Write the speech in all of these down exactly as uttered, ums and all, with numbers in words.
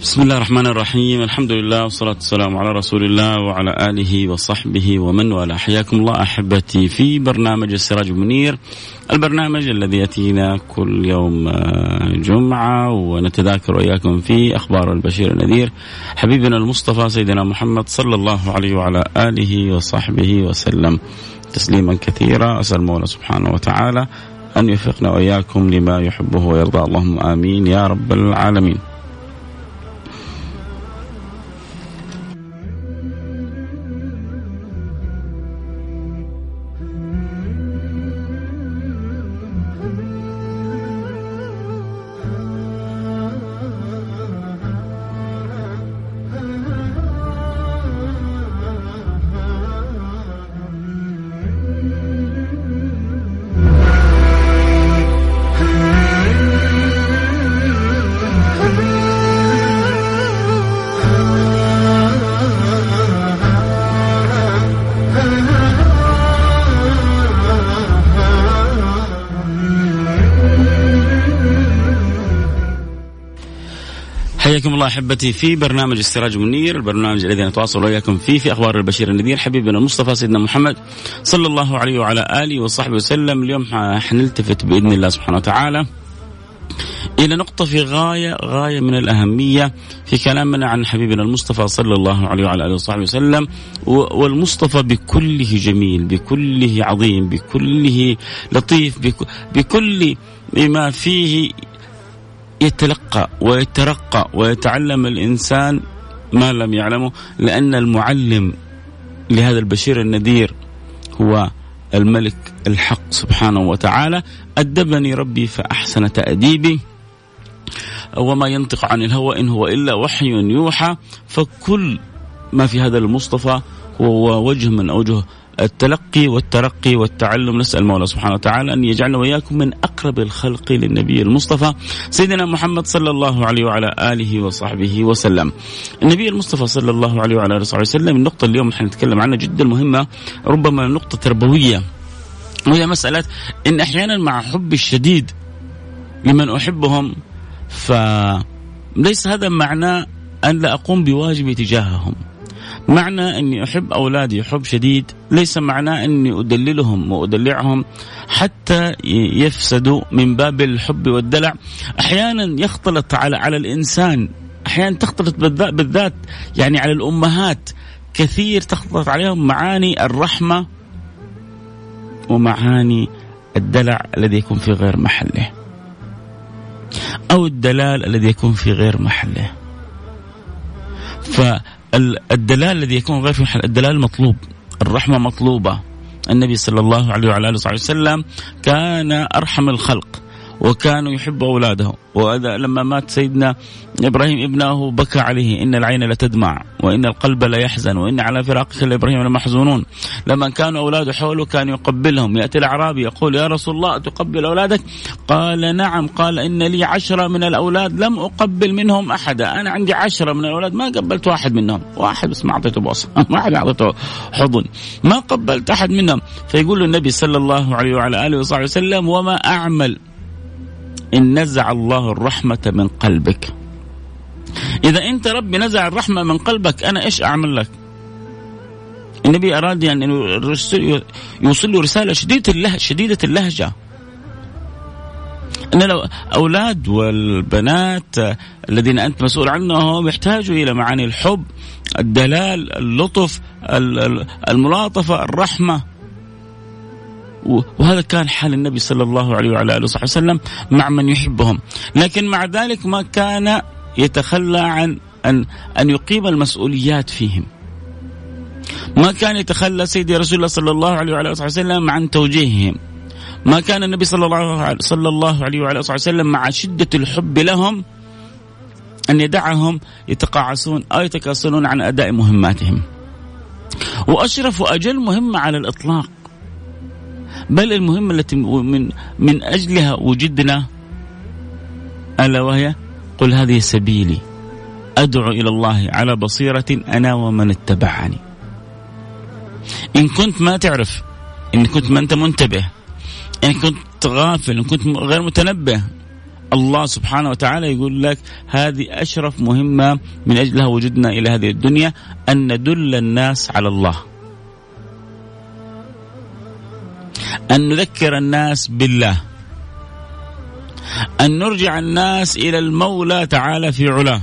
بسم الله الرحمن الرحيم، الحمد لله والصلاة والسلام على رسول الله وعلى آله وصحبه ومن والاه. حياكم الله أحبتي في برنامج السراج المنير، البرنامج الذي يأتينا كل يوم جمعة ونتذاكر وإياكم فيه أخبار البشير النذير حبيبنا المصطفى سيدنا محمد صلى الله عليه وعلى آله وصحبه وسلم تسليما كثيرا. أسأل مولا سبحانه وتعالى أن يوفقنا وإياكم لما يحبه ويرضى، اللهم آمين يا رب العالمين. حياكم الله أحبتي في برنامج السراج المنير، البرنامج الذي نتواصل وإياكم فيه في أخبار البشير النذير حبيبنا المصطفى سيدنا محمد صلى الله عليه وعلى آله وصحبه وسلم. اليوم حنلتفت بإذن الله سبحانه وتعالى إلى نقطة في غاية غاية من الأهمية في كلامنا عن حبيبنا المصطفى صلى الله عليه وعلى آله وصحبه وسلم. والمصطفى بكله جميل، بكله عظيم، بكله لطيف، بكل ما فيه يتلقى ويترقى ويتعلم الإنسان ما لم يعلمه، لأن المعلم لهذا البشير النذير هو الملك الحق سبحانه وتعالى. أدبني ربي فأحسن تأديبي، وما ينطق عن الهوى إن هو إلا وحي يوحى. فكل ما في هذا المصطفى هو وجه من أوجه التلقي والترقي والتعلم. نسأل مولا سبحانه وتعالى أن يجعلنا وإياكم من أقرب الخلق للنبي المصطفى سيدنا محمد صلى الله عليه وعلى آله وصحبه وسلم. النبي المصطفى صلى الله عليه وعلى آله وصحبه وسلم، النقطة اليوم حنتكلم عنها جدا مهمة، ربما نقطة تربوية، وهي مسألة إن أحيانا مع حب الشديد لمن أحبهم فليس هذا معناه أن لا أقوم بواجبي تجاههم. معنى أني أحب أولادي حب شديد ليس معناه أني أدللهم وأدلعهم حتى يفسدوا، من باب الحب والدلع. أحيانا يختلط على على الإنسان، أحيانا تختلط بالذات يعني على الأمهات كثير تختلط عليهم معاني الرحمة ومعاني الدلع الذي يكون في غير محله، أو الدلال الذي يكون في غير محله. ف الدلال الذي يكون غير في محل الدلال مطلوب، الرحمة مطلوبة. النبي صلى الله عليه وعلى آله وسلم كان أرحم الخلق وكانوا يحب أولاده، ولما مات سيدنا إبراهيم ابنه بكى عليه، إن العين لتدمع وإن القلب ليحزن وإن على فراقك لإبراهيم لمحزونون. لما كانوا أولاده حوله كان يقبلهم، يأتي الأعرابي يقول يا رسول الله تقبل أولادك؟ قال نعم. قال إن لي عشرة من الأولاد لم أقبل منهم أحدا، أنا عندي عشرة من الأولاد ما قبلت واحد منهم، واحد بس ما أعطيته بوصة، واحد أعطيته حضن، ما قبلت أحد منهم. فيقول النبي صلى الله عليه وعلى آله وصحبه وسلم وما أعمل إن نزع الله الرحمة من قلبك. إذا أنت ربي نزع الرحمة من قلبك أنا إيش أعمل لك؟ النبي أراد يعني أن يوصل له رسالة شديدة اللهجة. أن لو أولاد والبنات الذين أنت مسؤول عنهم يحتاجوا إلى معاني الحب، الدلال، اللطف، الملاطفة، الرحمة. وهذا كان حال النبي صلى الله عليه وعلى آله وصحبه وسلم مع من يحبهم، لكن مع ذلك ما كان يتخلى عن أن, أن يقيم المسؤوليات فيهم. ما كان يتخلى سيدي رسول الله صلى الله عليه وعلى آله وسلم عن توجيههم. ما كان النبي صلى الله صلى الله عليه وعلى آله وسلم مع شدة الحب لهم أن يدعهم يتقاعسون أو يتكاسلون عن أداء مهماتهم. وأشرف وأجل مهمة على الإطلاق، بل المهمة التي من من أجلها وجدنا، ألا وهي قل هذه سبيلي أدعو إلى الله على بصيرة أنا ومن اتبعني. إن كنت ما تعرف، إن كنت ما أنت منتبه، إن كنت غافل، إن كنت غير متنبه، الله سبحانه وتعالى يقول لك هذه أشرف مهمة من أجلها وجدنا إلى هذه الدنيا، أن ندل الناس على الله، أن نذكر الناس بالله، أن نرجع الناس إلى المولى تعالى في علاه.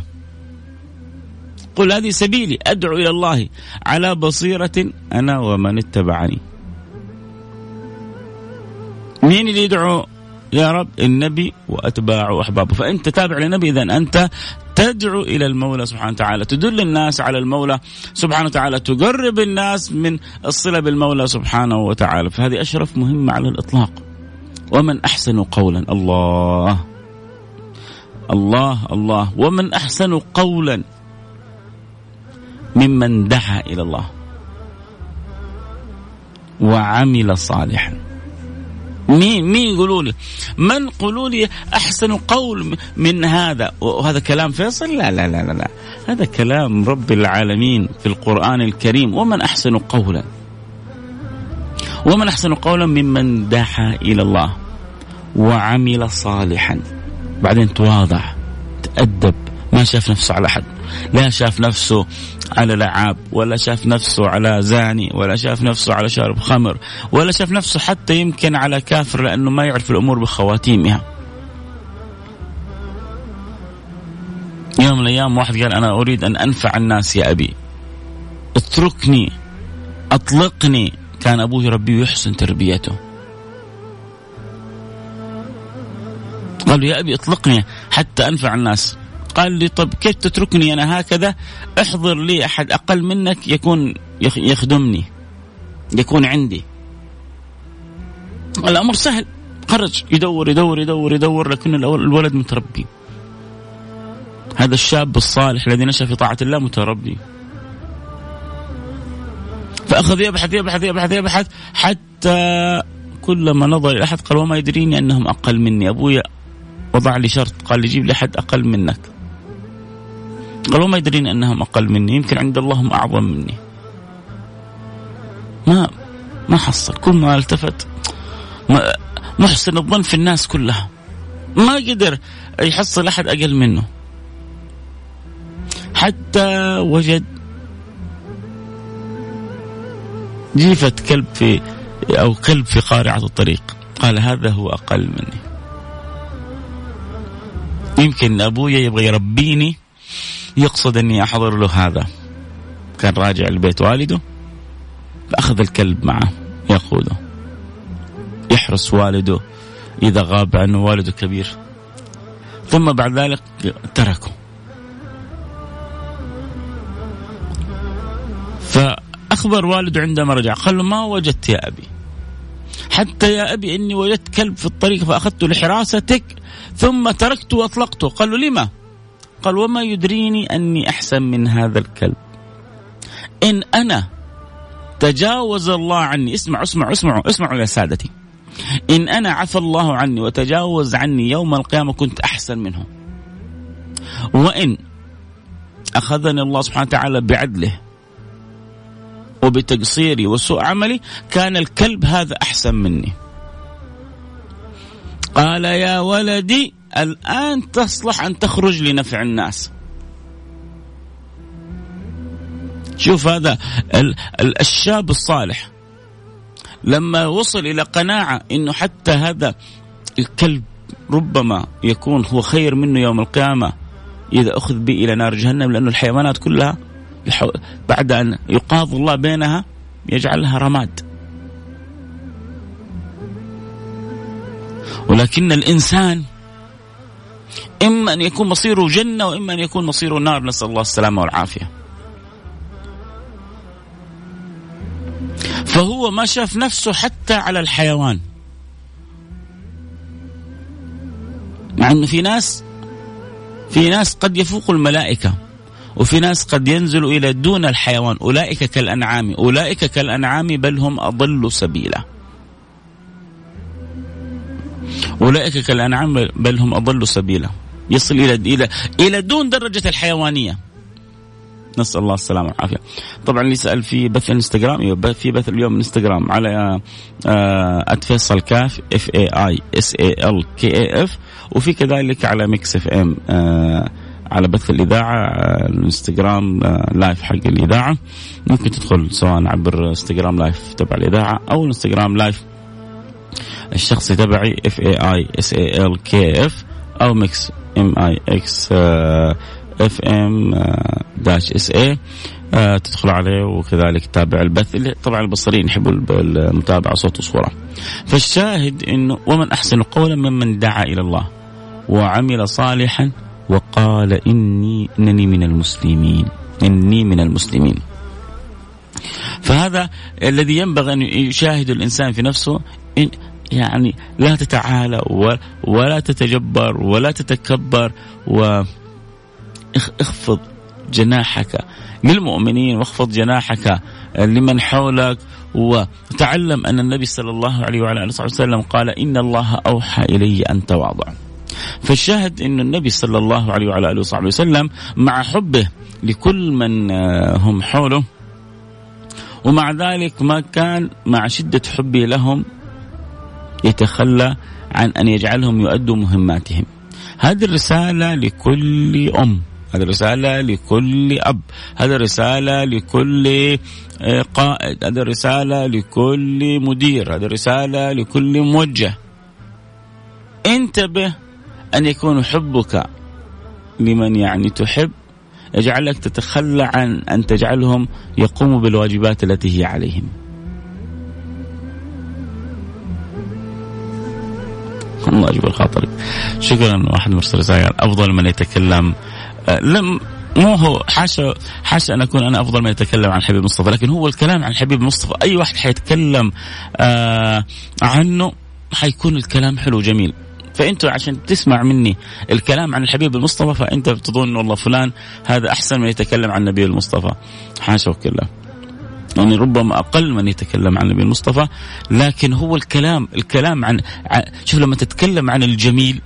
قل هذه سبيلي أدعو إلى الله على بصيرة أنا ومن اتبعني. مين اللي يدعو يا رب؟ النبي وأتباعه وأحبابه. فأنت تابع للنبي، إذن أنت تدعو إلى المولى سبحانه وتعالى، تدل الناس على المولى سبحانه وتعالى، تقرب الناس من الصلة بالمولى سبحانه وتعالى. فهذه أشرف مهمة على الإطلاق. ومن أحسن قولا، الله الله الله، ومن أحسن قولا ممن دعا إلى الله وعمل صالحا. مين مين يقولوا لي، من قولوا لي أحسن قول من هذا؟ وهذا كلام فيصل؟ لا لا لا لا، هذا كلام رب العالمين في القرآن الكريم. ومن أحسن قولا، ومن أحسن قولا ممن دعا إلى الله وعمل صالحا. بعدين تواضع، تأدب، ما شاف نفسه على أحد، لا شاف نفسه على لعاب، ولا شاف نفسه على زاني، ولا شاف نفسه على شارب خمر، ولا شاف نفسه حتى يمكن على كافر، لأنه ما يعرف الأمور بخواتيمها. يوم من الأيام واحد قال أنا أريد أن أنفع الناس يا أبي، اتركني، أطلقني. كان أبوه ربي يحسن تربيته. قال له يا أبي اطلقني حتى أنفع الناس. قال لي طب كيف تتركني أنا هكذا؟ احضر لي أحد أقل منك يكون يخدمني، يكون عندي. الأمر سهل. خرج يدور يدور يدور يدور، لكن الولد متربي. هذا الشاب الصالح الذي نشأ في طاعة الله متربي. فأخذ يبحث يبحث يبحث يبحث حتى كلما نظر إلى أحد قال وما يدريني أنهم أقل مني. أبويا وضع لي شرط، قال لي جيب لي أحد أقل منك. قال وما يدريني أنهم أقل مني، يمكن عند الله هم أعظم مني. ما ما حصل. كل ما التفت ما محسن الظن في الناس كلها، ما قدر يحصل أحد أقل منه، حتى وجد جيفة كلب في أو كلب في قارعة الطريق. قال هذا هو أقل مني، يمكن أبويا يبغى يربيني، يقصد أني أحضر له هذا. كان راجع لبيت والده، فأخذ الكلب معه يقوده، يحرس والده إذا غاب عنه، والده كبير. ثم بعد ذلك تركه. ف أخبر والده عندما رجع، قال له ما وجدت يا أبي، حتى يا أبي إني وجدت كلب في الطريق فأخذته لحراستك ثم تركته وأطلقته. قال له لما؟ قال وما يدريني أني أحسن من هذا الكلب، إن أنا تجاوز الله عني. اسمع اسمع اسمع اسمع يا سادتي، إن أنا عفى الله عني وتجاوز عني يوم القيامة كنت أحسن منه، وإن أخذني الله سبحانه وتعالى بعدله وبتقصيري وسوء عملي كان الكلب هذا أحسن مني. قال يا ولدي الآن تصلح أن تخرج لنفع الناس. شوف هذا الشاب الصالح لما وصل إلى قناعة إنه حتى هذا الكلب ربما يكون هو خير منه يوم القيامة إذا أخذ به إلى نار جهنم، لأن الحيوانات كلها بعد أن يقاض الله بينها يجعلها رماد، ولكن الإنسان إما أن يكون مصيره جنة وإما أن يكون مصيره نار، نسأل الله السلامة والعافية. فهو ما شاف نفسه حتى على الحيوان، مع أنه في ناس في ناس قد يفوق الملائكة وفي ناس قد ينزل إلى دون الحيوان. أولئك كالأنعام أولئك كالأنعام بل هم أضل سبيلا أولئك كالأنعام بل هم أضل سبيلا يصل إلى إلى إلى دون درجة الحيوانية، نسأل الله السلامة والعافية. طبعا اللي سأل في بث الانستغرام، في بث اليوم انستغرام على @فيصل كاف اف اي اي اس اي ال كي اي اف، وفي كذلك على ميكس أف أم على بث الإذاعة الانستغرام لايف حق الإذاعة، ممكن تدخل سواء عبر انستغرام لايف تبع الإذاعة أو انستغرام لايف الشخصي تبعي اف اي اي اس اي ال كي اف أو ميكس ام اي اكس اف ام داش اس اي، تدخل عليه وكذلك تتابع البث اللي طبعا البصريين يحبوا المتابعه صوت وصوره. فالشاهد انه ومن احسن قولا ممن دعا الى الله وعمل صالحا وقال اني انني من المسلمين اني من المسلمين. فهذا الذي ينبغي ان يشاهد الانسان في نفسه، إن يعني لا تتعالى ولا تتجبر ولا تتكبر، و اخفض جناحك للمؤمنين واخفض جناحك لمن حولك. وتعلم أن النبي صلى الله عليه وعلى آله وسلم قال إن الله أوحى إلي أن تواضع. فالشاهد أن النبي صلى الله عليه وعلى آله وسلم مع حبه لكل من هم حوله ومع ذلك ما كان مع شدة حبه لهم يتخلى عن أن يجعلهم يؤدوا مهماتهم. هذه الرسالة لكل أم، هذا رسالة لكل أب، هذا رسالة لكل قائد، هذا رسالة لكل مدير، هذا رسالة لكل موجه. انتبه أن يكون حبك لمن يعني تحب يجعلك تتخلى عن أن تجعلهم يقوموا بالواجبات التي هي عليهم. الله يجبر خاطرك. شكرا. واحد مرسل رسائل أفضل من يتكلم، لم مو هو حاشا حاشا أن أكون أنا أفضل ما يتكلم عن حبيب مصطفى، لكن هو الكلام عن حبيب مصطفى أي واحد حيتكلم آه عنه حيكون الكلام حلو جميل. فأنتوا عشان تسمع مني الكلام عن الحبيب المصطفى فأنت بتظن والله فلان هذا أحسن من يتكلم عن النبي المصطفى، حاشا وكلا، يعني ربما أقل من يتكلم عن النبي المصطفى. لكن هو الكلام الكلام عن شوف لما تتكلم عن الجميل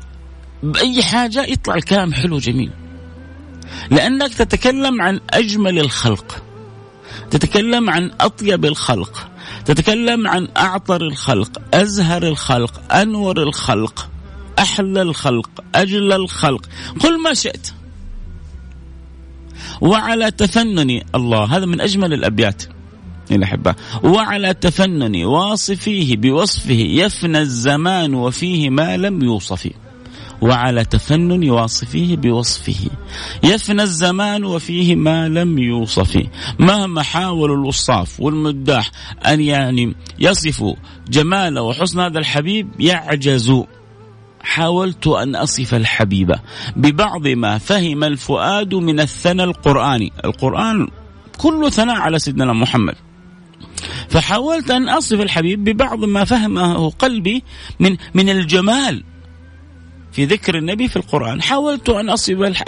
بأي حاجة يطلع الكلام حلو جميل، لأنك تتكلم عن أجمل الخلق، تتكلم عن أطيب الخلق، تتكلم عن أعطر الخلق، أزهر الخلق، أنور الخلق، أحلى الخلق، أجل الخلق، قل ما شئت. وعلى تفنني الله، هذا من أجمل الأبيات اللي أحبها، وعلى تفنني واصفيه بوصفه يفنى الزمان وفيه ما لم يوصفه. وعلى تفنن واصفيه بوصفه يفنى الزمان وفيه ما لم يوصفه. مهما حاول الوصاف والمداح أن يعني يصفوا جمال وحسن هذا الحبيب يعجزوا. حاولت أن أصف الحبيبة ببعض ما فهم الفؤاد من الثنى القرآني، القرآن كله ثناء على سيدنا محمد، فحاولت أن أصف الحبيب ببعض ما فهمه قلبي من من الجمال في ذكر النبي في القرآن. حاولت أن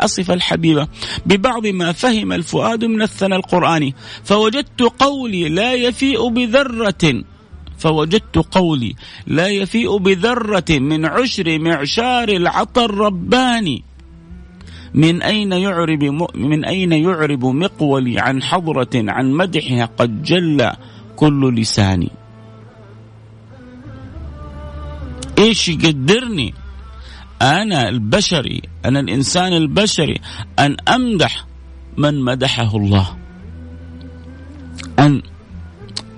أصف الحبيبة ببعض ما فهم الفؤاد من الثنى القرآني، فوجدت قولي لا يفيء بذرة فوجدت قولي لا يفيء بذرة من عشر معشار العطى الرباني. من أين يعرب من أين يعرب مقولي عن حضرة عن مدحها قد جل كل لساني. إيش يقدرني أنا البشري، أنا الإنسان البشري، أن أمدح من مدحه الله، أن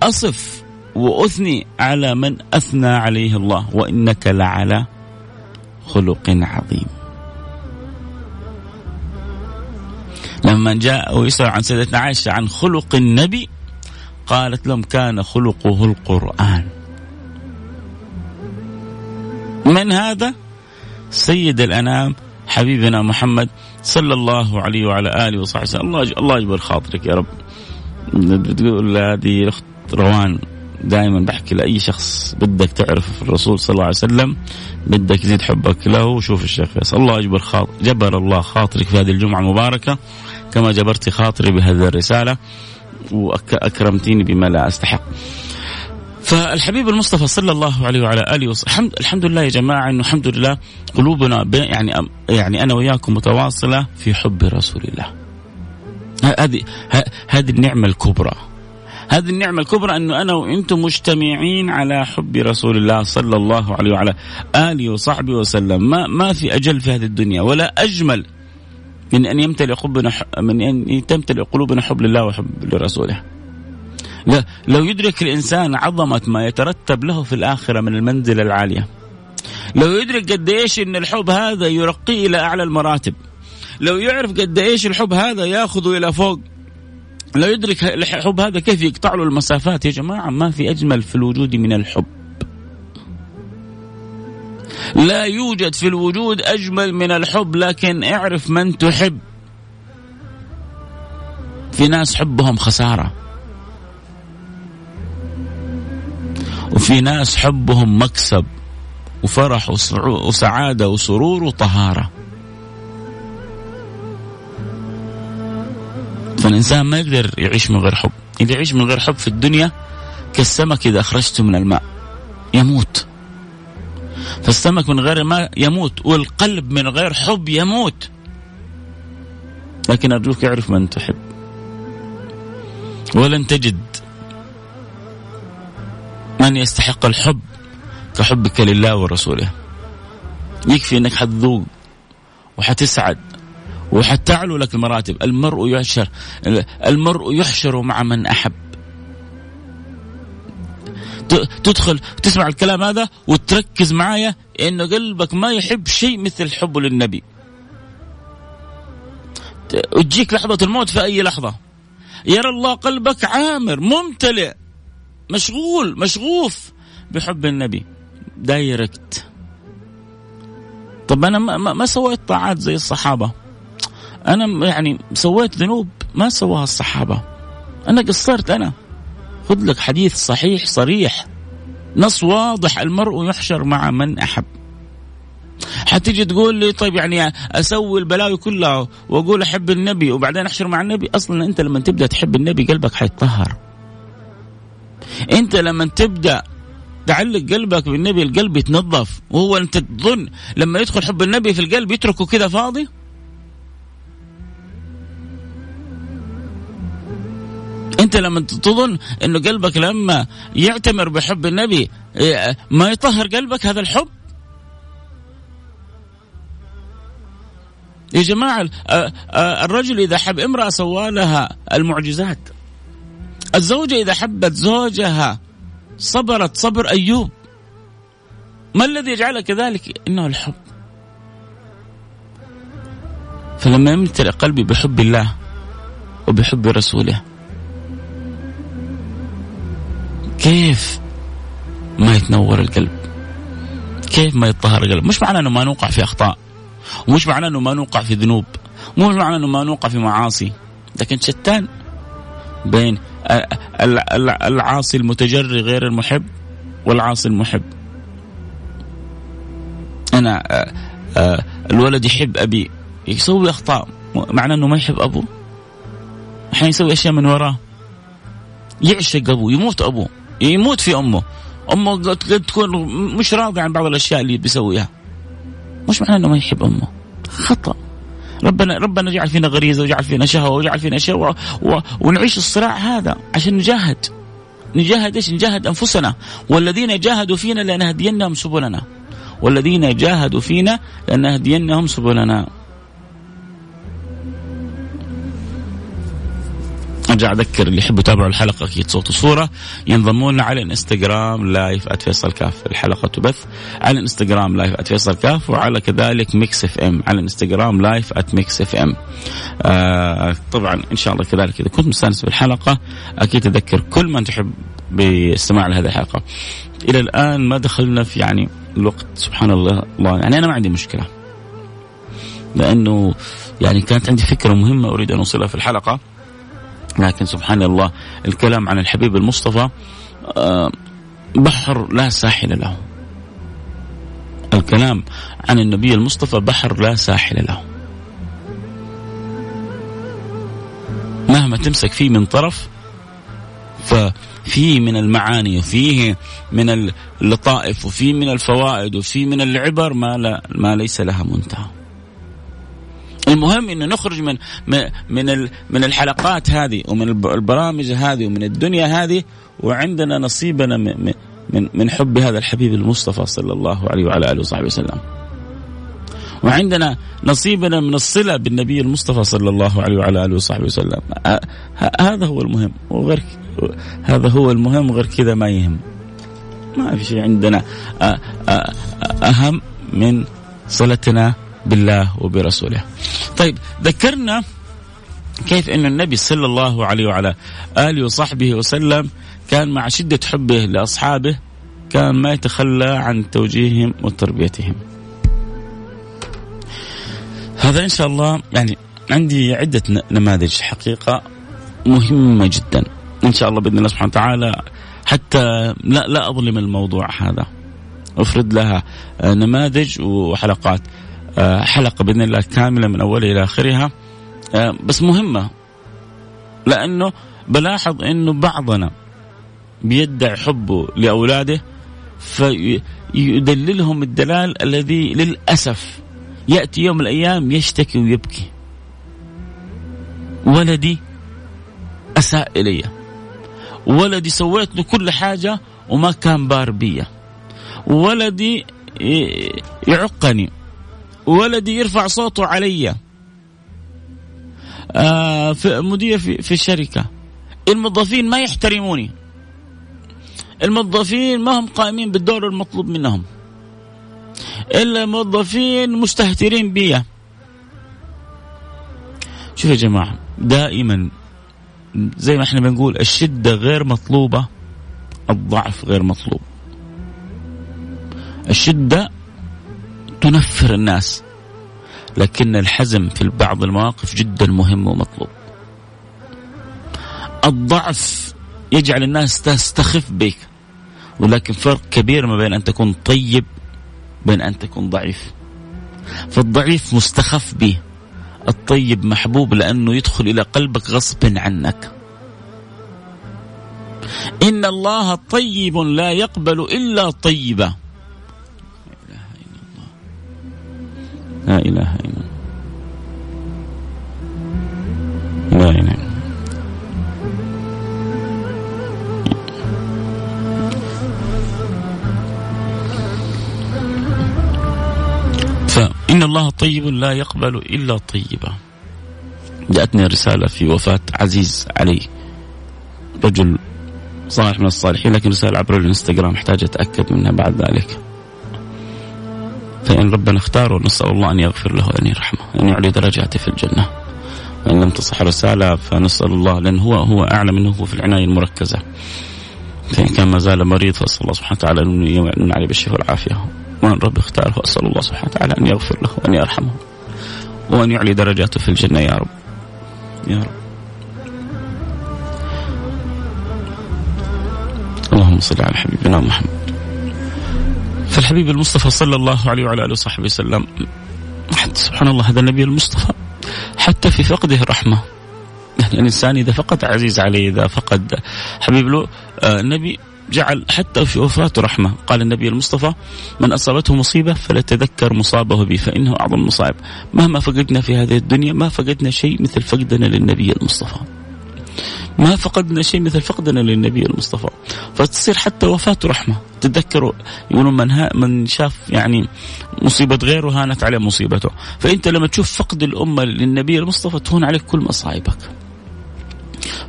أصف وأثني على من أثنى عليه الله. وإنك لعلى خلق عظيم. لما جاء ويسأل عن سيدتنا عائشة عن خلق النبي قالت لهم كان خلقه القرآن. من هذا؟ سيد الأنام حبيبنا محمد صلى الله عليه وعلى آله وصحبه وسلم. الله الله يجبر خاطرك يا رب. بتقول هذه أخت روان، دائما بحكي لأي شخص بدك تعرف الرسول صلى الله عليه وسلم، بدك تزيد حبك له، وشوف الشيخ فيصل. الله يجبر خاطر، جبر الله خاطرك في هذه الجمعة المباركة كما جبرت خاطري بهذه الرسالة وأكرمتيني بما لا أستحق. فالحبيب المصطفى صلى الله عليه وعلى آله وصحبه. الحمد لله يا جماعة، إنه الحمد لله قلوبنا يعني يعني أنا وياكم متواصلة في حب رسول الله. هذه هذه النعمة الكبرى، هذه النعمة الكبرى أنه أنا وإنتم مجتمعين على حب رسول الله صلى الله عليه وعلى آله وصحبه وسلم. ما ما في أجل في هذه الدنيا ولا أجمل من أن يمتلئ قلوبنا من أن تمتلئ قلوبنا حب لله وحب لرسوله. لا لو يدرك الإنسان عظمة ما يترتب له في الآخرة من المنزلة العالية، لو يدرك قد إيش أن الحب هذا يرقيه إلى أعلى المراتب، لو يعرف قد إيش الحب هذا يأخذه إلى فوق، لو يدرك الحب هذا كيف يقطع له المسافات. يا جماعة ما في أجمل في الوجود من الحب، لا يوجد في الوجود أجمل من الحب. لكن اعرف من تحب. في ناس حبهم خسارة، وفي ناس حبهم مكسب وفرح وسعادة وسرور وطهارة. فالإنسان ما يقدر يعيش من غير حب. اللي يعيش من غير حب في الدنيا كالسمك إذا أخرجته من الماء يموت. فالسمك من غير ماء يموت، والقلب من غير حب يموت. لكن أرجوك يعرف من تحب، ولن تجد من يستحق الحب كحبك لله ورسوله. يكفي أنك حتذوق وحتسعد وحتعلو لك المراتب. المرء يحشر المرء يحشر مع من أحب. تدخل تسمع الكلام هذا وتركز معايا إنه قلبك ما يحب شيء مثل حبه للنبي. تجيك لحظة الموت في أي لحظة، يرى الله قلبك عامر ممتلئ مشغول مشغوف بحب النبي دايركت. طب أنا ما, ما سويت طاعات زي الصحابة، أنا يعني سويت ذنوب ما سواها الصحابة، أنا قصرت. أنا خذ لك حديث صحيح صريح، نص واضح، المرء يحشر مع من أحب. حتيجي تقول لي طيب يعني أسوي البلاوي كلها وأقول أحب النبي وبعدين أحشر مع النبي؟ أصلا أنت لما تبدأ تحب النبي قلبك حيتطهر. أنت لما تبدأ تعلق قلبك بالنبي القلب يتنظف. وهو أنت تظن لما يدخل حب النبي في القلب يتركه كذا فاضي؟ أنت لما تظن أنه قلبك لما يعتمر بحب النبي ما يطهر قلبك هذا الحب؟ يا جماعة الرجل إذا حب امرأة سوى لها المعجزات، الزوجة إذا حبت زوجها صبرت صبر أيوب. ما الذي يجعله كذلك؟ إنه الحب. فلما يمتلئ قلبي بحب الله وبحب رسوله كيف ما يتنور القلب، كيف ما يتطهر القلب. مش معناه أنه ما نوقع في أخطاء، ومش معناه أنه ما نوقع في ذنوب، ومش معناه أنه ما نوقع في معاصي. لكن شتان بين العاصي المتجري غير المحب والعاصي المحب. أنا الولد يحب أبي يسوي أخطاء، معناه أنه ما يحب أبوه. أحيانا يسوي أشياء من وراه، يعشق أبوه، يموت أبوه، يموت في أمه، أمه قد تكون مش راضي عن بعض الأشياء اللي بيسويها. مش معناه أنه ما يحب أمه، خطأ. ربنا ربنا جعل فينا غريزة وجعل فينا شهوة وجعل فينا شهوة ونعيش الصراع هذا عشان نجاهد. نجاهد إيش؟ نجاهد أنفسنا، والذين جاهدوا فينا لنهدينهم سبلنا. والذين جاهدوا فينا لنهدينهم سبلنا. ارجع اذكر اللي يحبوا يتابعوا الحلقه اكيد صوت وصوره ينضموا لنا على الانستغرام لايف @فيصل كاف. الحلقه تبث على الانستغرام لايف @فيصل كاف وعلى كذلك ميكس أف أم على الانستغرام لايف @ميكس أف أم. آه طبعا ان شاء الله كذلك اذا كنت مستانس بالحلقه اكيد تذكر كل من تحب باستماع لهذه الحلقه. الى الان ما دخلنا في يعني الوقت سبحان الله الله يعني انا ما عندي مشكله لانه يعني كانت عندي فكره مهمه اريد ان اوصلها في الحلقه، لكن سبحان الله الكلام عن الحبيب المصطفى بحر لا ساحل له. الكلام عن النبي المصطفى بحر لا ساحل له، مهما تمسك فيه من طرف ففيه من المعاني وفيه من اللطائف وفيه من الفوائد وفيه من العبر ما لا ما ليس لها منتهى. المهم إنه نخرج من من من الحلقات هذه ومن البرامج هذه ومن الدنيا هذه وعندنا نصيبنا من من من حب هذا الحبيب المصطفى صلى الله عليه وعلى آله وصحبه وسلم، وعندنا نصيبنا من الصلة بالنبي المصطفى صلى الله عليه وعلى آله وصحبه وسلم. هذا هو المهم وغير هذا هو المهم وغير كذا ما يهم، ما في شيء عندنا أهم من صلتنا بالله وبرسوله. طيب ذكرنا كيف أن النبي صلى الله عليه وعلى آله وصحبه وسلم كان مع شدة حبه لأصحابه كان ما يتخلى عن توجيههم وتربيتهم. هذا إن شاء الله يعني عندي عدة نماذج حقيقة مهمة جدا إن شاء الله بإذن الله سبحانه وتعالى، حتى لا, لا أظلم الموضوع هذا أفرد لها نماذج وحلقات، حلقة بإذن الله كاملة من أولها إلى آخرها، بس مهمة لأنه بلاحظ أنه بعضنا بيدعي حبه لأولاده فيدللهم الدلال الذي للأسف يأتي يوم الأيام يشتكي ويبكي، ولدي أساء إلي، ولدي سويت له كل حاجة وما كان بار بيا، ولدي يعقني، ولدي يرفع صوته علي، آه في مدير في, في الشركة، الموظفين ما يحترموني، الموظفين ما هم قائمين بالدور المطلوب منهم، الموظفين مستهترين بي. شوف يا جماعة، دائما زي ما احنا بنقول الشدة غير مطلوبة، الضعف غير مطلوب. الشدة تنفر الناس، لكن الحزم في بعض المواقف جدا مهم ومطلوب. الضعف يجعل الناس تستخف بك، ولكن فرق كبير ما بين أن تكون طيب بين أن تكون ضعيف. فالضعيف مستخف به، الطيب محبوب لأنه يدخل إلى قلبك غصب عنك. إن الله طيب لا يقبل إلا طيبا. لا إله إلا الله، لا إله إلا الله. فإن الله طيب لا يقبل إلا طيبا. جاءتني رسالة في وفاة عزيز علي، رجل صالح من الصالحين، لكن رسالة عبر الانستغرام محتاج أتأكد منها بعد ذلك. فإن ربنا اختاره، نسأل الله أن يغفر له وأن يرحمه وأن يعلي درجاته في الجنة. وإن لم تصح رسالة فنسأل الله، لأن هو هو أعلى منه في العناية المركزة. فإن كان ما زال مريض فأسأل الله سبحانه وتعالى أن يمن عليه بالشفاء والعافية. وإن رب اختاره فأسأل الله سبحانه وتعالى أن يغفر له وأن يرحمه وأن يعلي درجاته في الجنة. يا رب يا رب. اللهم صل على حبيبنا محمد. فالحبيب المصطفى صلى الله عليه وعلى آله وصحبه وسلم سبحان الله، هذا النبي المصطفى حتى في فقده رحمة. الإنسان إذا فقد عزيز عليه، إذا فقد حبيب له النبي، جعل حتى في وفاته رحمة. قال النبي المصطفى: من أصابته مصيبة فليتذكر مصابه به فإنه أعظم المصائب. مهما فقدنا في هذه الدنيا ما فقدنا شيء مثل فقدنا للنبي المصطفى. ما فقدنا شيء مثل فقدنا للنبي المصطفى. فتصير حتى وفاته رحمة. تتذكروا يقولون من, من شاف يعني مصيبة غيره هانت على مصيبته. فأنت لما تشوف فقد الأمة للنبي المصطفى تهون عليك كل مصائبك.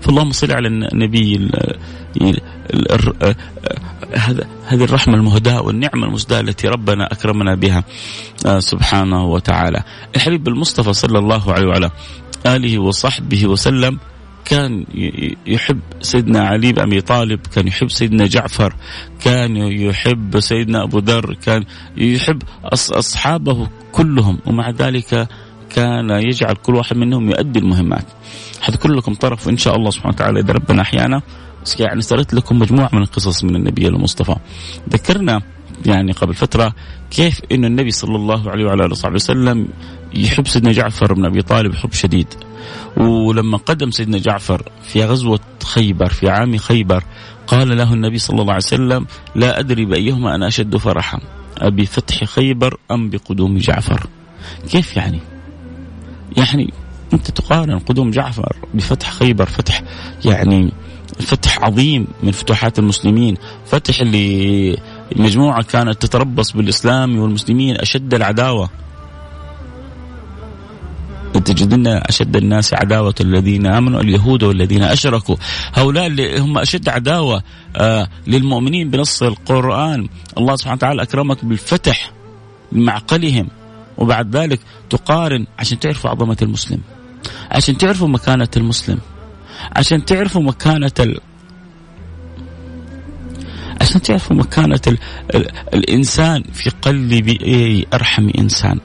فاللهم صل على النبي هذا هذه الرحمة المهداة والنعمة المسداة التي ربنا أكرمنا بها سبحانه وتعالى. الحبيب المصطفى صلى الله عليه وعلى آله وصحبه وسلم كان يحب سيدنا علي بن أبي طالب، كان يحب سيدنا جعفر، كان يحب سيدنا أبو ذر، كان يحب أصحابه كلهم، ومع ذلك كان يجعل كل واحد منهم يؤدي المهمات. حذكر لكم طرف إن شاء الله سبحانه وتعالى إذا ربنا أحيانا، يعني سردت لكم مجموعة من القصص من النبي المصطفى. ذكرنا يعني قبل فترة كيف أن النبي صلى الله عليه وعلى آله وسلم يحب سيدنا جعفر بن أبي طالب حب شديد، ولما قدم سيدنا جعفر في غزوة خيبر في عام خيبر قال له النبي صلى الله عليه وسلم: لا أدري بأيهما أنا أشد فرحا، بفتح خيبر أم بقدوم جعفر؟ كيف يعني؟ يعني أنت تقارن قدوم جعفر بفتح خيبر، فتح يعني فتح عظيم من فتوحات المسلمين، فتح اللي مجموعة كانت تتربص بالإسلام والمسلمين أشد العداوة. تجدنا أشد الناس عداوة الذين آمنوا اليهود والذين أشركوا. هؤلاء اللي هم أشد عداوة آه للمؤمنين بنص القرآن. الله سبحانه وتعالى أكرمك بالفتح معقلهم، وبعد ذلك تقارن عشان تعرفوا عظمة المسلم، عشان تعرفوا مكانة المسلم، عشان تعرفوا مكانة ال... عشان تعرفوا مكانة ال... ال... الإنسان في قلب أرحم إنسان.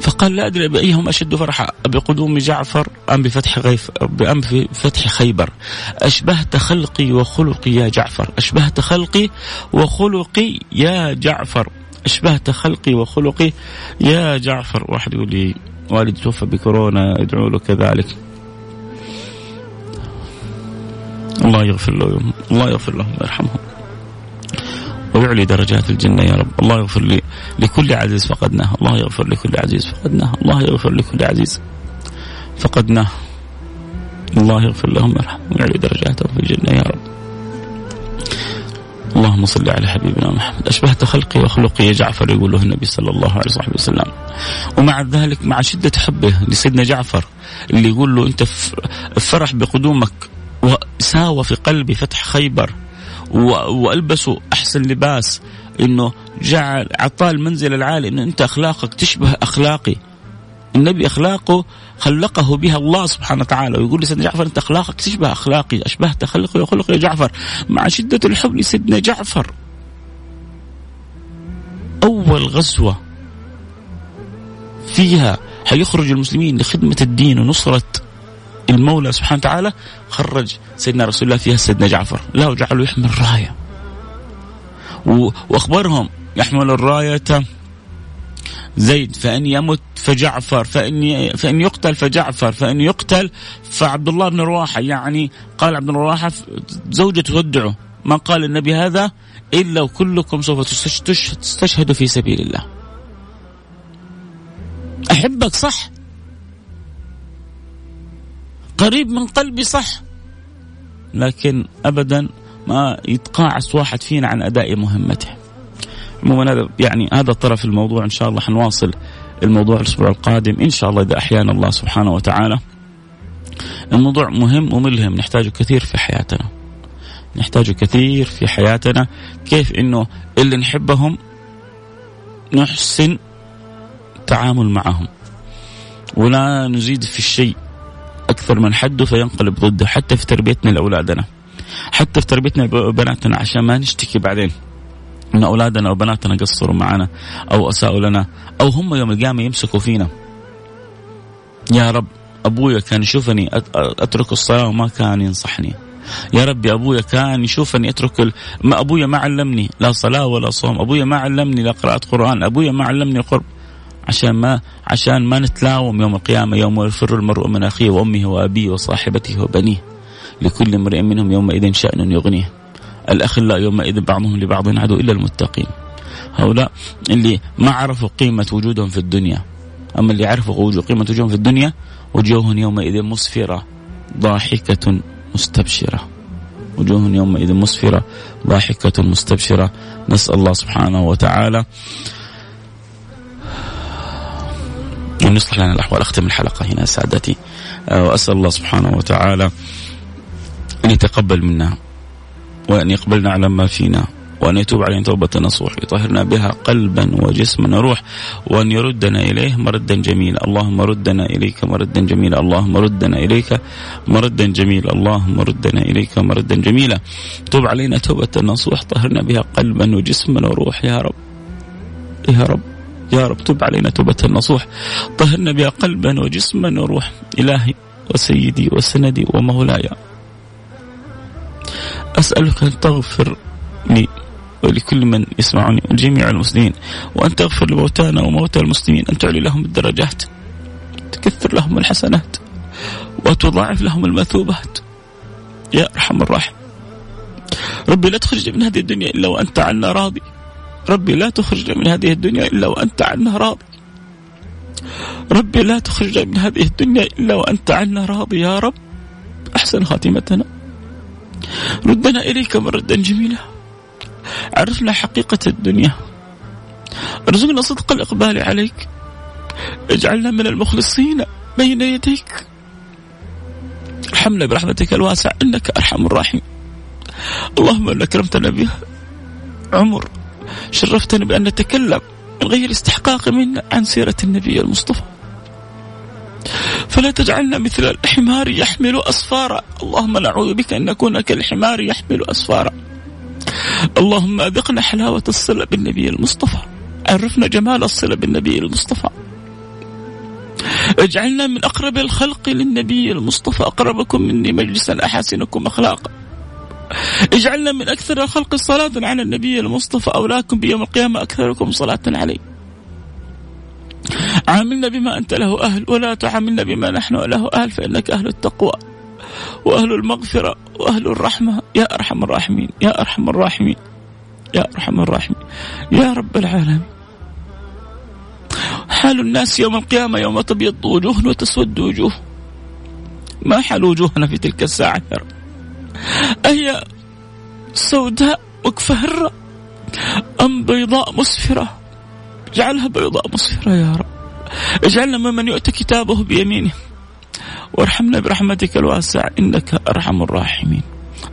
فقال: لا أدري بأيهم أشد فرحة، بقدوم جعفر أم بفتح غيف أم بفتح خيبر؟ أشبهت خلقي وخلقي يا جعفر، أشبهت خلقي وخلقي يا جعفر، أشبهت خلقي وخلقي يا جعفر. واحد يقول لي والد توفى بكورونا ادعوا له كذلك، الله يغفر لهم، الله يغفر لهم ويرحمهم ويعلي درجات الجنة يا رب. الله يغفر لي لكل عزيز فقدناه، الله يغفر لكل عزيز فقدناه، الله يغفر لكل عزيز فقدناه، الله يغفر لهم ويرحمهم ويعلي درجاتهم في الجنة يا رب. اللهم صل على حبيبنا محمد. أشبهت خلقي وخلقي جعفر، يقوله النبي صلى الله عليه وسلم. ومع ذلك مع شدة حبه لسيدنا جعفر اللي يقول له: أنت الفرح بقدومك وساوى في قلبي فتح خيبر، وألبسه أحسن لباس، إنه جعل عطاء المنزل العالي، إنه أنت أخلاقك تشبه أخلاقي. النبي أخلاقه خلقه بها الله سبحانه وتعالى، ويقول لسيدنا جعفر: أنت أخلاقك تشبه أخلاقي، أشبهت خلقي وخلقي يا جعفر. مع شدة الحب لسيدنا جعفر. أول غزوة فيها هيخرج المسلمين لخدمة الدين ونصرة المولى سبحانه وتعالى، خرج سيدنا رسول الله فيها سيدنا جعفر، لا وجعله يحمل راية، وأخبرهم: يحمل الراية زيد فإن يمت فجعفر، فإن فإن يقتل فجعفر، فإن يقتل فعبد الله بن رواحة. يعني قال عبد الله بن رواحة زوجته تودعه: ما قال النبي هذا إلا وكلكم سوف تستشهدوا في سبيل الله. أحبك صح، قريب من قلبي صح، لكن أبدا ما يتقاعس واحد فينا عن أداء مهمته. عموما هذا يعني هذا طرف الموضوع، إن شاء الله حنواصل الموضوع الأسبوع القادم إن شاء الله إذا أحيانا الله سبحانه وتعالى. الموضوع مهم وملهم، نحتاجه كثير في حياتنا، نحتاجه كثير في حياتنا. كيف إنه اللي نحبهم نحسن تعامل معهم ولا نزيد في الشيء أكثر من حده فينقلب ضده، حتى في تربيتنا لأولادنا، حتى في تربيتنا لبناتنا، عشان ما نشتكي بعدين أن أولادنا وبناتنا قصروا معنا أو أساءوا لنا أو هم يوم القيامة يمسكوا فينا. يا رب أبويا كان يشوفني أترك الصلاة وما كان ينصحني، يا ربي أبويا كان يشوفني أترك ال... ما أبويا ما علمني لا صلاة ولا صوم، أبويا ما علمني لا قراءة قرآن، أبويا ما علمني القرب، عشان ما عشان ما نتلاوم يوم القيامة يوم يفر المرء من أخيه وأمه وأبيه وصاحبته وبنيه، لكل امرئ منهم يومئذ شأن يغنيه، الأخلاء يومئذ بعضهم لبعض عدو إلا المتقين. هؤلاء اللي ما عرفوا قيمة وجودهم في الدنيا، أما اللي عرفوا قيمة وجودهم في الدنيا وجوههم يومئذ مسفرة ضاحكة مستبشرة، وجوه يومئذ مسفرة ضاحكة مستبشرة. نسأل الله سبحانه وتعالى أن يصلح لنا الأحوال. أختم الحلقة هنا سعادتي، وأسأل الله سبحانه وتعالى أن يتقبل منا وأن يقبلنا على ما فينا، وأن يتوب علينا توبة نصوح يطهرنا بها قلبا وجسما وروح، وأن يردنا إليه مردا جميلا. اللهم ردنا إليك مردا جميلا، اللهم ردنا إليك مردا جميلا، اللهم ردنا إليك مردا جميلا. توب علينا توبة نصوح طهرنا بها قلبا وجسما وروح يا رب، يا رب، يا رب. توب علينا توبة نصوح طهرنا بها قلبا وجسما وروح. إلهي وسيدي وسندي ومولاي، أسألك أن تغفر لي ولكل من يسمعني ولجميع المسلمين، وأن تغفر لموتانا وموتى المسلمين، أن تعلي لهم الدرجات، تكثر لهم الحسنات، وتضاعف لهم المثوبات يا أرحم الراحمين. ربي لا تخرج من هذه الدنيا إلا وأنت عنا راضي، ربي لا تخرج من هذه الدنيا إلا وأنت عنا راضي، ربي لا تخرج من هذه الدنيا إلا وأنت عنا راضي يا رب. أحسن خاتمتنا، ردنا إليك مردا جميلا، عرفنا حقيقة الدنيا، ارزقنا صدق الإقبال عليك، اجعلنا من المخلصين بين يديك، ارحمنا برحمتك الواسعة إنك أرحم الراحمين. اللهم إن أكرمتنا به عمر، شرفتنا بأن نتكلم من غير استحقاق منا عن سيرة النبي المصطفى، فلا تجعلنا مثل الحمار يحمل أسفارا. اللهم نعوذ بك أن نكون كالحمار يحمل أسفارا. اللهم أذقنا حلاوة الصلة بالنبي المصطفى، عرفنا جمال الصلة بالنبي المصطفى، اجعلنا من أقرب الخلق للنبي المصطفى، أقربكم مني مجلسا أحاسنكم أخلاقا، اجعلنا من أكثر الخلق صلاة على النبي المصطفى، أولاكم بيوم القيامة أكثركم صلاة عليه. عاملنا بما أنت له أهل، ولا تعاملنا بما نحن له أهل، فإنك أهل التقوى وأهل المغفرة وأهل الرحمة يا أرحم الراحمين، يا أرحم الراحمين، يا أرحم الراحمين يا رب العالمين. حال الناس يوم القيامة يوم تبيض وجوه وتسود وجوه، ما حال وجوهنا في تلك الساعة يا رب؟ أهي سوداء مكفهرة أم بيضاء مسفرة؟ اجعلها بيضاء مصفرة يا رب. اجعلنا ممن يؤتى كتابه بيمينه، وارحمنا برحمتك الواسعة إنك أرحم الراحمين.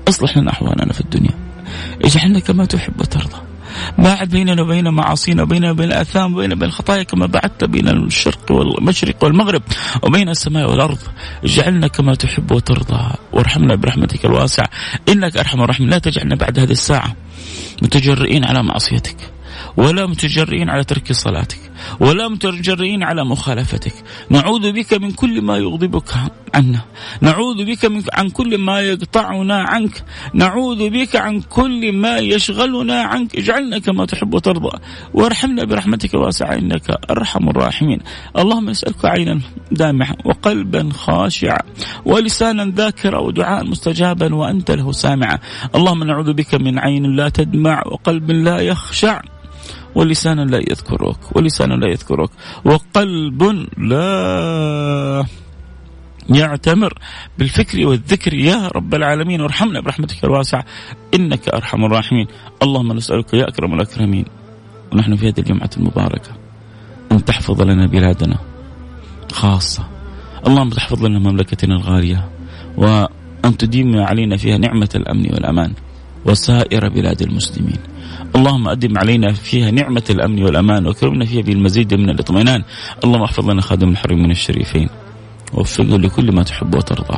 أصلح لنا أحوالنا في الدنيا، اجعلنا كما تحب وترضى، باعد بيننا وبين معاصينا، بيننا وبين الآثام، وبيننا وبين الخطايا، كما بعدت بين الشرق والمشرق والمغرب، وبين السماء والأرض. اجعلنا كما تحب وترضى، وارحمنا برحمتك الواسعة إنك أرحم الراحمين. لا تجعلنا بعد هذه الساعة متجرئين على معصيتك، ولا متجرئين على ترك صلاتك، ولا متجرئين على مخالفتك. نعوذ بك من كل ما يغضبك عنا، نعوذ بك من عن كل ما يقطعنا عنك، نعوذ بك عن كل ما يشغلنا عنك. اجعلنا كما تحب وترضى، وارحمنا برحمتك الواسعة إنك أرحم الراحمين. اللهم نسألك عينا دامعة، وقلبا خاشعة، ولسانا ذاكرة، ودعاء مستجابا وأنت له سامعة. اللهم نعوذ بك من عين لا تدمع، وقلب لا يخشع، ولسانا لا يذكرك، ولسانا لا يذكرك، وقلب لا يعتمر بالفكر والذكر يا رب العالمين. وارحمنا برحمتك الواسعة إنك أرحم الراحمين. اللهم نسألك يا أكرم الأكرمين، ونحن في هذه الجمعة المباركة، أن تحفظ لنا بلادنا خاصة، اللهم تحفظ لنا مملكتنا الغالية، وأن تديم علينا فيها نعمة الأمن والأمان، وسائر بلاد المسلمين. اللهم أدم علينا فيها نعمة الأمن والأمان، وأكرمنا فيها بالمزيد من الاطمئنان. اللهم احفظ لنا خادم الحرمين الشريفين، ووفقه لكل ما تحب وترضى،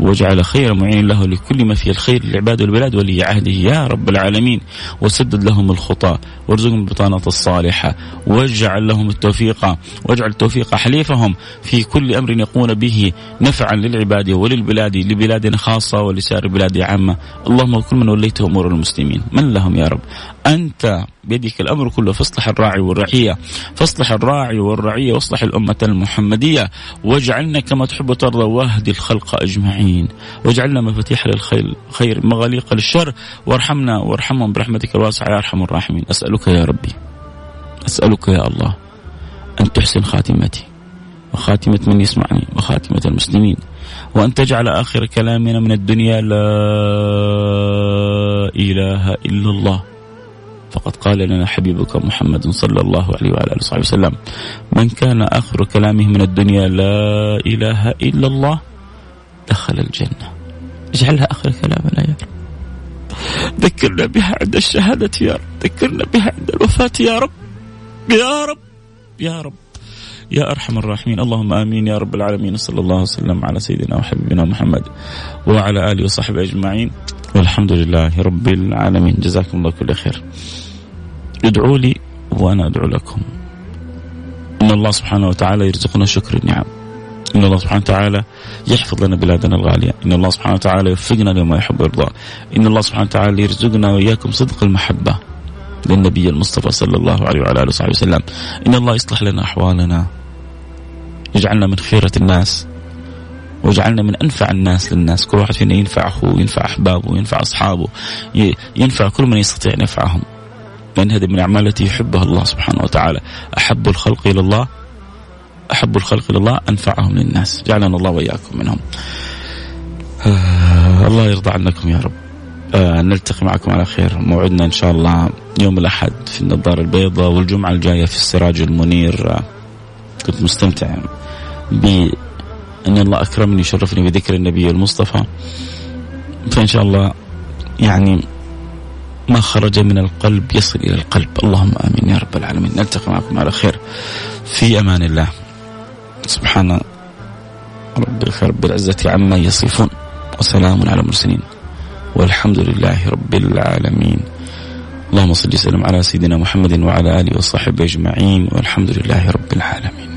واجعل خير معين له لكل ما فيه الخير للعباد والبلاد، ولي عهده يا رب العالمين. وسدد لهم الخطى، وارزقهم البطانة الصالحة، واجعل لهم التوفيق، واجعل التوفيق حليفهم في كل أمر يقومون به نفعا للعباد وللبلاد، لبلادنا خاصة ولسائر بلاد عامة. اللهم وكل من وليته أمور المسلمين من لهم يا رب، أنت بيدك الأمر كله، فاصلح الراعي والرعية، فاصلح الراعي والرعية، واصلح الأمة المحمدية، واجعلنا كما تحب وترضى، واهدي الخلق أجمعين، واجعلنا مفاتيح للخير مغاليق للشر، وارحمنا وارحمهم برحمتك الواسعة يا أرحم الراحمين. أسألك يا ربي، أسألك يا الله أن تحسن خاتمتي، وخاتمة من يسمعني وخاتمة المسلمين، وأن تجعل آخر كلامنا من الدنيا لا إله إلا الله. فقد قال لنا حبيبك محمد صلى الله عليه وعلى آله وصحبه وسلم: من كان آخر كلامه من الدنيا لا إله إلا الله دخل الجنة. اجعلها آخر كلامنا يا رب، ذكرنا بها عند الشهادة يا رب، ذكرنا بها عند الوفاة يا رب، يا رب يا رب يا أرحم الراحمين. اللهم آمين يا رب العالمين. صلى الله وسلم على سيدنا وحبيبنا محمد وعلى آله وصحبه أجمعين، والحمد لله رب العالمين. جزاكم الله كل خير. ادعوا لي وأنا أدعو لكم. إن الله سبحانه وتعالى يرزقنا شكر النعم. إن الله سبحانه وتعالى يحفظ لنا بلادنا الغالية. إن الله سبحانه وتعالى يوفقنا لما يحب ويرضى. إن الله سبحانه وتعالى يرزقنا وإياكم صدق المحبة للنبي المصطفى صلى الله عليه وعلى آله وصحبه وسلم. إن الله يصلح لنا أحوالنا، يجعلنا من خيرة الناس، وجعلنا من أنفع الناس للناس. كل واحد فينا ينفع أخوه، ينفع أحبابه، ينفع أصحابه، ينفع كل من يستطيع نفعهم، لأن هذه من أعمال التي يحبها الله سبحانه وتعالى. أحب الخلق إلى الله، أحب الخلق إلى الله أنفعهم للناس. جعلنا الله وإياكم منهم. الله يرضى عنكم يا رب. نلتقي معكم على خير. موعدنا إن شاء الله يوم الأحد في النظارة البيضاء، والجمعة الجاية في السراج المنير. كنت مستمتع ب أن الله أكرمني وشرفني بذكر النبي المصطفى، فإن شاء الله يعني ما خرج من القلب يصل إلى القلب. اللهم آمين يا رب العالمين. نلتقي معكم على خير في أمان الله. سبحان ربك رب العزة عما يصفون، وسلام على المرسلين، والحمد لله رب العالمين. اللهم صل وسلم على سيدنا محمد وعلى آله وصحبه أجمعين، والحمد لله رب العالمين.